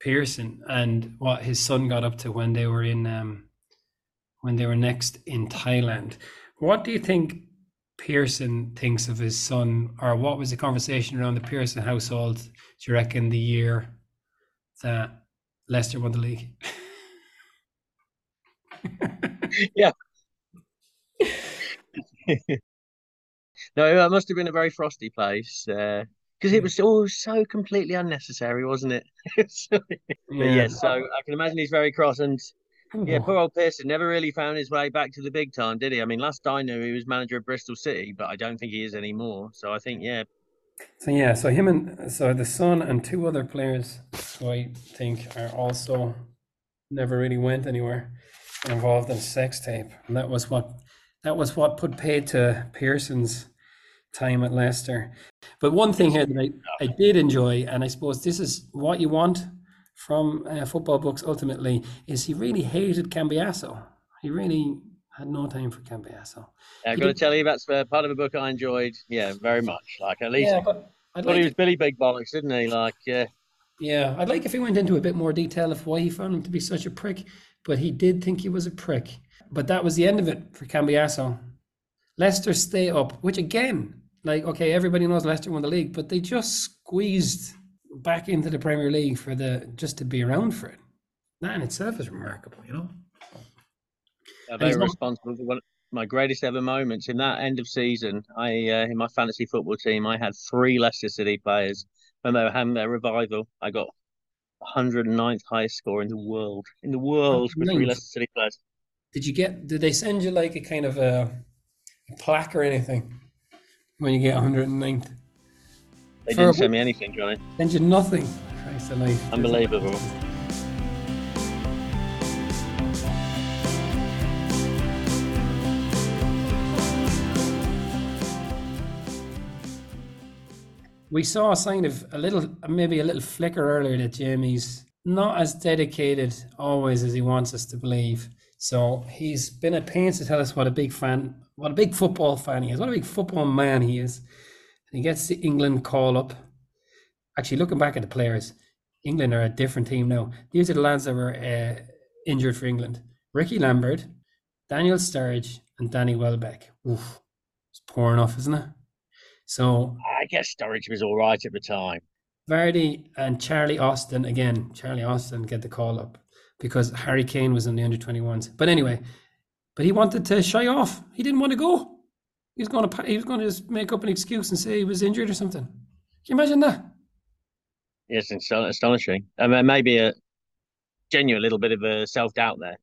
Pearson and what his son got up to when they were in when they were next in Thailand. What do you think Pearson thinks of his son, or what was the conversation around the Pearson household, do you reckon, the year that Leicester won the league? Yeah. No, it must have been a very frosty place. Because it was all so completely unnecessary, wasn't it? So I can imagine he's very cross. And yeah, poor old Pearson never really found his way back to the big time, did he? I mean, last I knew, he was manager of Bristol City, but I don't think he is anymore. So I think, yeah. So him and the son and two other players who I think are also never really went anywhere, involved in a sex tape. And that was what put paid to Pearson's time at Leicester. But one thing here that I did enjoy, and I suppose this is what you want from football books ultimately, is he really hated Cambiasso. He really had no time for Cambiasso. Yeah, I've got to tell you, that's part of a book I enjoyed, yeah, very much. Like, at least, he was Billy Big Bollocks, didn't he? Like, yeah, I'd like if he went into a bit more detail of why he found him to be such a prick, but he did think he was a prick. But that was the end of it for Cambiasso. Leicester stay up, which again, like, okay, everybody knows Leicester won the league, but they just squeezed back into the Premier League just to be around for it. That in itself is remarkable, you know. They were responsible for one of my greatest ever moments. In that end of season, in my fantasy football team, I had 3 Leicester City players. When they were having their revival, I got 109th highest score in the world. In the world, with 3 Leicester City players. Did they send you like a kind of a plaque or anything when you get 109th? They didn't send me anything, Johnny. Send you nothing. Christ alive. Unbelievable. We saw a sign of maybe a little flicker earlier that Jamie's not as dedicated always as he wants us to believe. So he's been at pains to tell us what a big football fan he is, what a big football man he is. And he gets the England call up. Actually, looking back at the players, England are a different team now. These are the lads that were injured for England. Ricky Lambert, Daniel Sturridge, and Danny Welbeck. Oof, it's poor enough, isn't it? So I guess Sturridge was all right at the time. Vardy and Charlie Austin, again, get the call up, because Harry Kane was in the under-21s. But anyway, he wanted to shy off. He didn't want to go. He was going to just make up an excuse and say he was injured or something. Can you imagine that? Yes, it's astonishing. I mean, maybe a genuine little bit of a self-doubt there.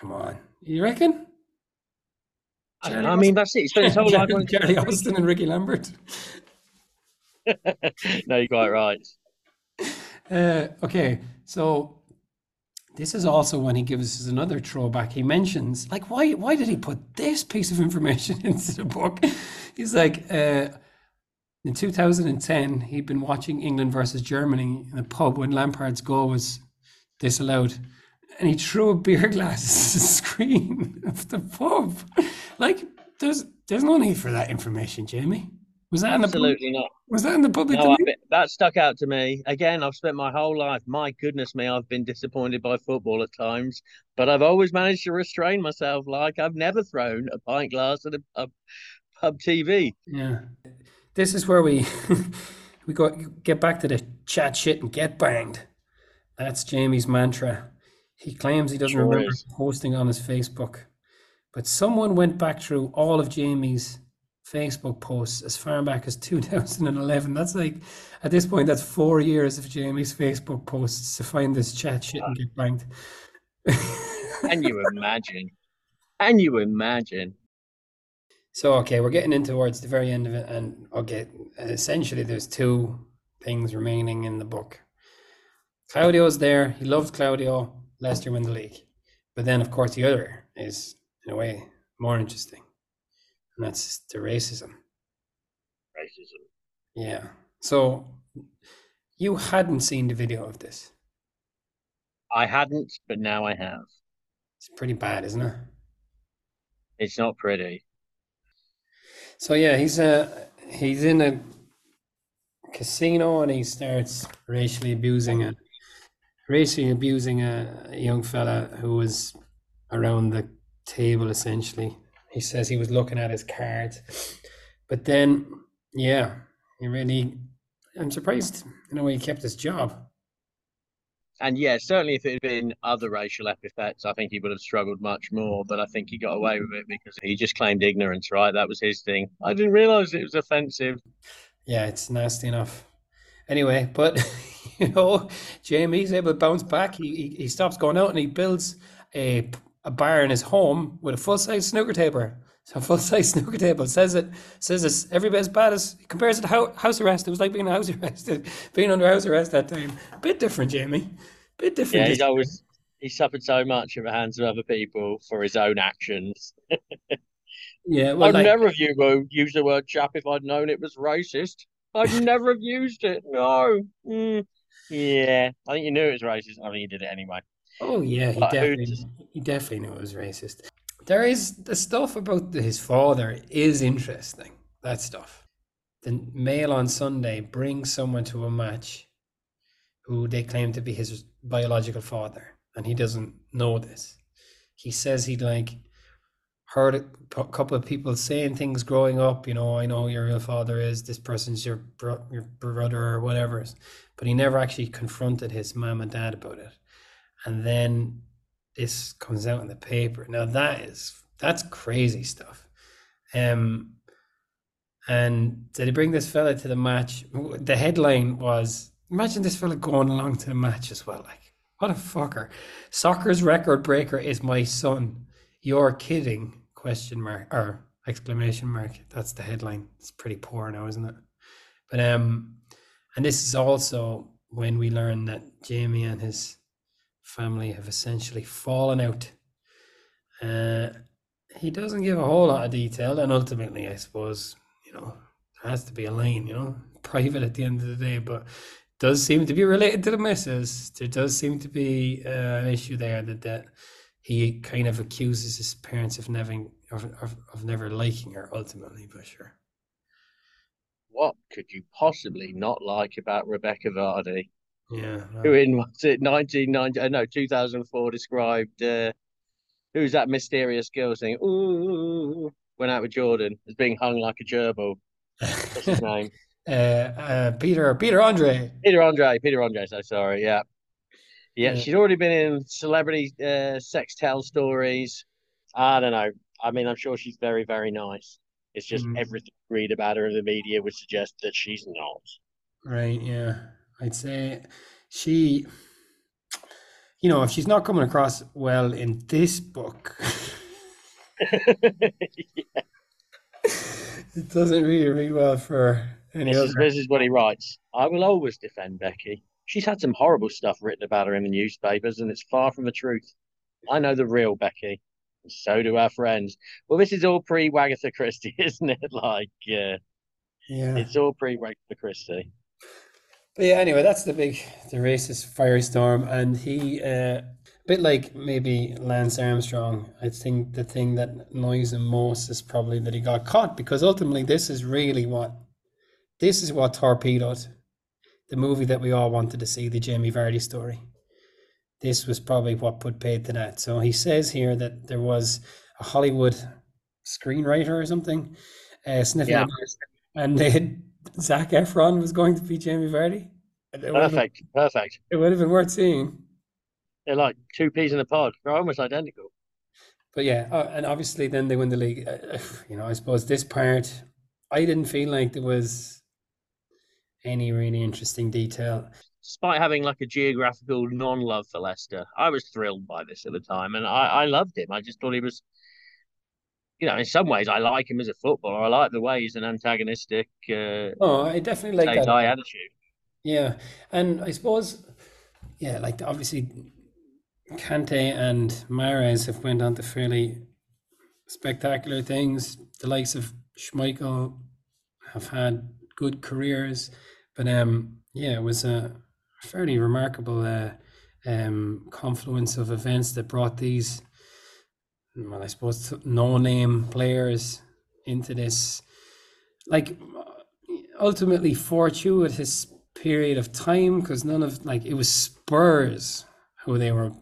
Come on. You reckon? I mean, that's it. He spent his whole life on Charlie Austin and Ricky Lambert. No, you're quite right. Okay, so this is also when he gives us another throwback. He mentions, like, why did he put this piece of information into the book? He's like, in 2010, he'd been watching England versus Germany in a pub when Lampard's goal was disallowed. And he threw a beer glass at the screen of the pub. Like, there's no need for that information, Jamie. Was that in the Absolutely public? Not. Was that in the public? No, that stuck out to me. Again, I've spent my whole life, my goodness me, I've been disappointed by football at times, but I've always managed to restrain myself. Like, I've never thrown a pint glass at a pub TV. Yeah. This is where we we go, get back to the chat shit and get banged. That's Jamie's mantra. He claims he doesn't remember posting on his Facebook, but someone went back through all of Jamie's Facebook posts as far back as 2011. That's like, at this point, that's 4 years of Jamie's Facebook posts to find this chat shit and get banged. Can you imagine? Can you imagine? So, okay, we're getting in towards the very end of it. And okay, essentially there's two things remaining in the book. Claudio's there. He loved Claudio. Leicester win the league. But then, of course, the other is, in a way, more interesting. And that's the racism. Racism. Yeah. So you hadn't seen the video of this. I hadn't, but now I have. It's pretty bad, isn't it? It's not pretty. So yeah, he's in a casino and he starts racially abusing a young fella who was around the table, essentially. He says he was looking at his cards, but then, yeah, I'm surprised in a way he kept his job. And yeah, certainly if it had been other racial epithets, I think he would have struggled much more, but I think he got away with it because he just claimed ignorance, right? That was his thing. I didn't realize it was offensive. Yeah, it's nasty enough. Anyway, but you know, Jamie's able to bounce back. He stops going out and he builds a bar in his home with a full-size snooker table. So a full-size snooker table says it's every bit as bad as, compares it to house arrest. It was like being under house arrest that time. A bit different, Jamie. A bit different. Yeah, he suffered so much at the hands of other people for his own actions. Yeah, well, I'd never have used the word chap if I'd known it was racist. I'd never have used it. No. Yeah, I think you knew it was racist. I mean, you did it anyway. Oh yeah, he definitely knew it was racist. There is the stuff about his father is interesting. That stuff. The Mail on Sunday brings someone to a match who they claim to be his biological father, and he doesn't know this. He says he'd heard a couple of people saying things growing up, you know, I know your real father is, this person's your brother or whatever, but he never actually confronted his mom and dad about it. And then this comes out in the paper. Now that's crazy stuff. And so they bring this fella to the match. The headline was, imagine this fella going along to the match as well. Like, what a fucker. Soccer's record breaker is my son. You're kidding, !! That's the headline. It's pretty poor now, isn't it? But, and this is also when we learn that Jamie and his family have essentially fallen out. He doesn't give a whole lot of detail, and ultimately I suppose, you know, there has to be a line, you know, private at the end of the day, but it does seem to be related to the missus. There does seem to be an issue there that he kind of accuses his parents of never liking her ultimately, but sure. What could you possibly not like about Rebecca Vardy? Yeah, right. Who in 2004 described who's that mysterious girl saying "ooh" went out with Jordan as being hung like a gerbil. What's his name? Peter Andre. So sorry, yeah. Yeah, she'd already been in celebrity sextel stories. I don't know. I mean, I'm sure she's very, very nice. It's just everything you read about her in the media would suggest that she's not. Right, yeah. I'd say she, you know, if she's not coming across well in this book, it doesn't really read well for any other. This is what he writes. I will always defend Becky. She's had some horrible stuff written about her in the newspapers, and it's far from the truth. I know the real Becky, and so do our friends. Well, this is all pre-Wagatha Christie, isn't it? It's all pre-Wagatha Christie. But yeah, anyway, that's the racist firestorm. And he, a bit like maybe Lance Armstrong, I think the thing that annoys him most is probably that he got caught, because ultimately this is really what This is what torpedoed the movie that we all wanted to see, the Jamie Vardy story. This was probably what put paid to that. So he says here that there was a Hollywood screenwriter or something sniffing about it, and they had, Zac Efron was going to be Jamie Vardy. Perfect. It would have been worth seeing. They're like two peas in a pod. They're almost identical. But yeah, and obviously then they win the league. You know, I suppose this part, I didn't feel like there was any really interesting detail. Despite having like a geographical non-love for Leicester, I was thrilled by this at the time, and I loved him. I just thought he was, you know, in some ways I like him as a footballer. I like the way he's an antagonistic. I definitely like that attitude. Yeah, and I suppose, yeah, like obviously Kante and Mahrez have went on to fairly spectacular things. The likes of Schmeichel have had good careers, but yeah, it was a fairly remarkable confluence of events that brought these, well, I suppose, no-name players into this, like, ultimately fortuitous period of time, because none of, like, it was Spurs who they were,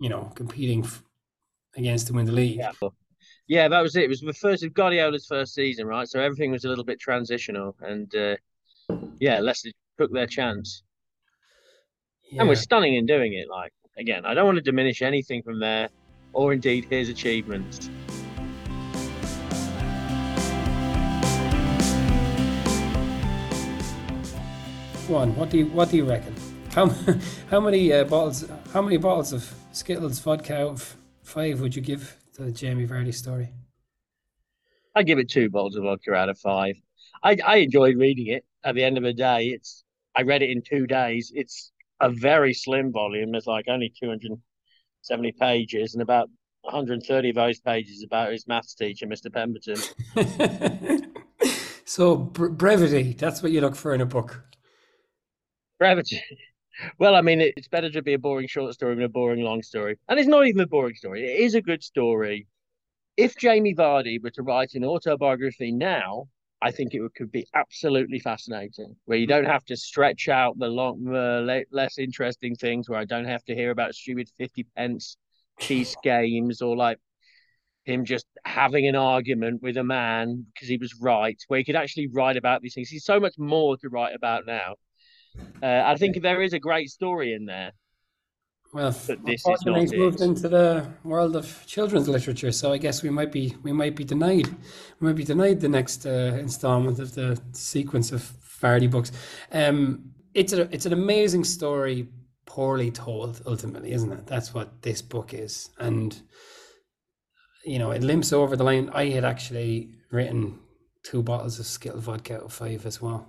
you know, competing against to win the league. Yeah, that was it. It was the first of Guardiola's first season, right? So everything was a little bit transitional, and yeah, Leicester took their chance, and was stunning in doing it. Like, again, I don't want to diminish anything from there, or indeed his achievements. One, what do you reckon? How many bottles of Skittles vodka out of 5 would you give to the Jamie Vardy story? I give it 2 bottles of vodka out of 5. I enjoyed reading it. At the end of the day, I read it in 2 days. It's a very slim volume. It's like only 270 pages, and about 130 of those pages about his maths teacher, Mr. Pemberton. So brevity—that's what you look for in a book. Brevity. Well, I mean, it's better to be a boring short story than a boring long story. And it's not even a boring story. It is a good story. If Jamie Vardy were to write an autobiography now, I think it could be absolutely fascinating, where you don't have to stretch out the less interesting things, where I don't have to hear about stupid 50-pence cheese games, or like him just having an argument with a man because he was right, where you could actually write about these things. There's so much more to write about now. I think there is a great story in there. Well, unfortunately, he's moved into the world of children's literature, so I guess we might be denied the next installment of the sequence of Vardy books. It's an amazing story, poorly told, ultimately, isn't it? That's what this book is, and you know, it limps over the line. I had actually written 2 bottles of Skittle vodka out of 5 as well.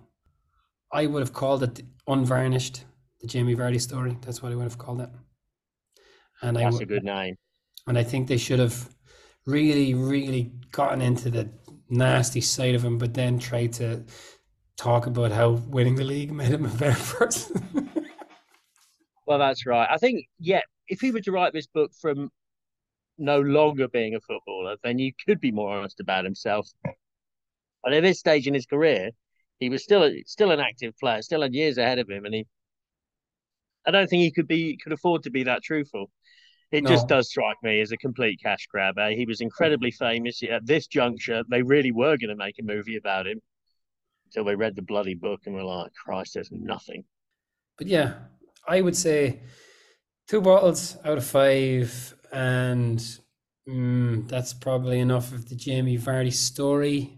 I would have called it Unvarnished, the Jamie Vardy story. That's what I would have called it. And that's a good name. And I think they should have really, really gotten into the nasty side of him, but then tried to talk about how winning the league made him a better person. Well, that's right. I think, yeah, if he were to write this book from no longer being a footballer, then you could be more honest about himself. And at this stage in his career, he was still an active player, still had years ahead of him, and I don't think he could afford to be that truthful. It just does strike me as a complete cash grab. He was incredibly famous at this juncture. They really were going to make a movie about him until they read the bloody book and were like, "Christ, there's nothing." But yeah, I would say 2 bottles out of 5, and that's probably enough of the Jamie Vardy story.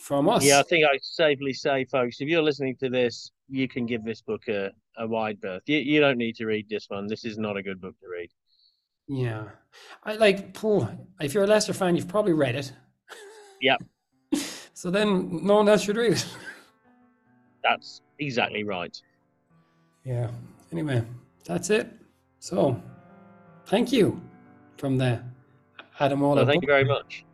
From us. Yeah, I think I safely say, folks, if you're listening to this, you can give this book a wide berth. You don't need to read this one. This is not a good book to read. Yeah. If you're a Leicester fan, you've probably read it. Yep. So then no one else should read it. That's exactly right. Yeah. Anyway, that's it. So, thank you from the Ademola. Well, thank you very much.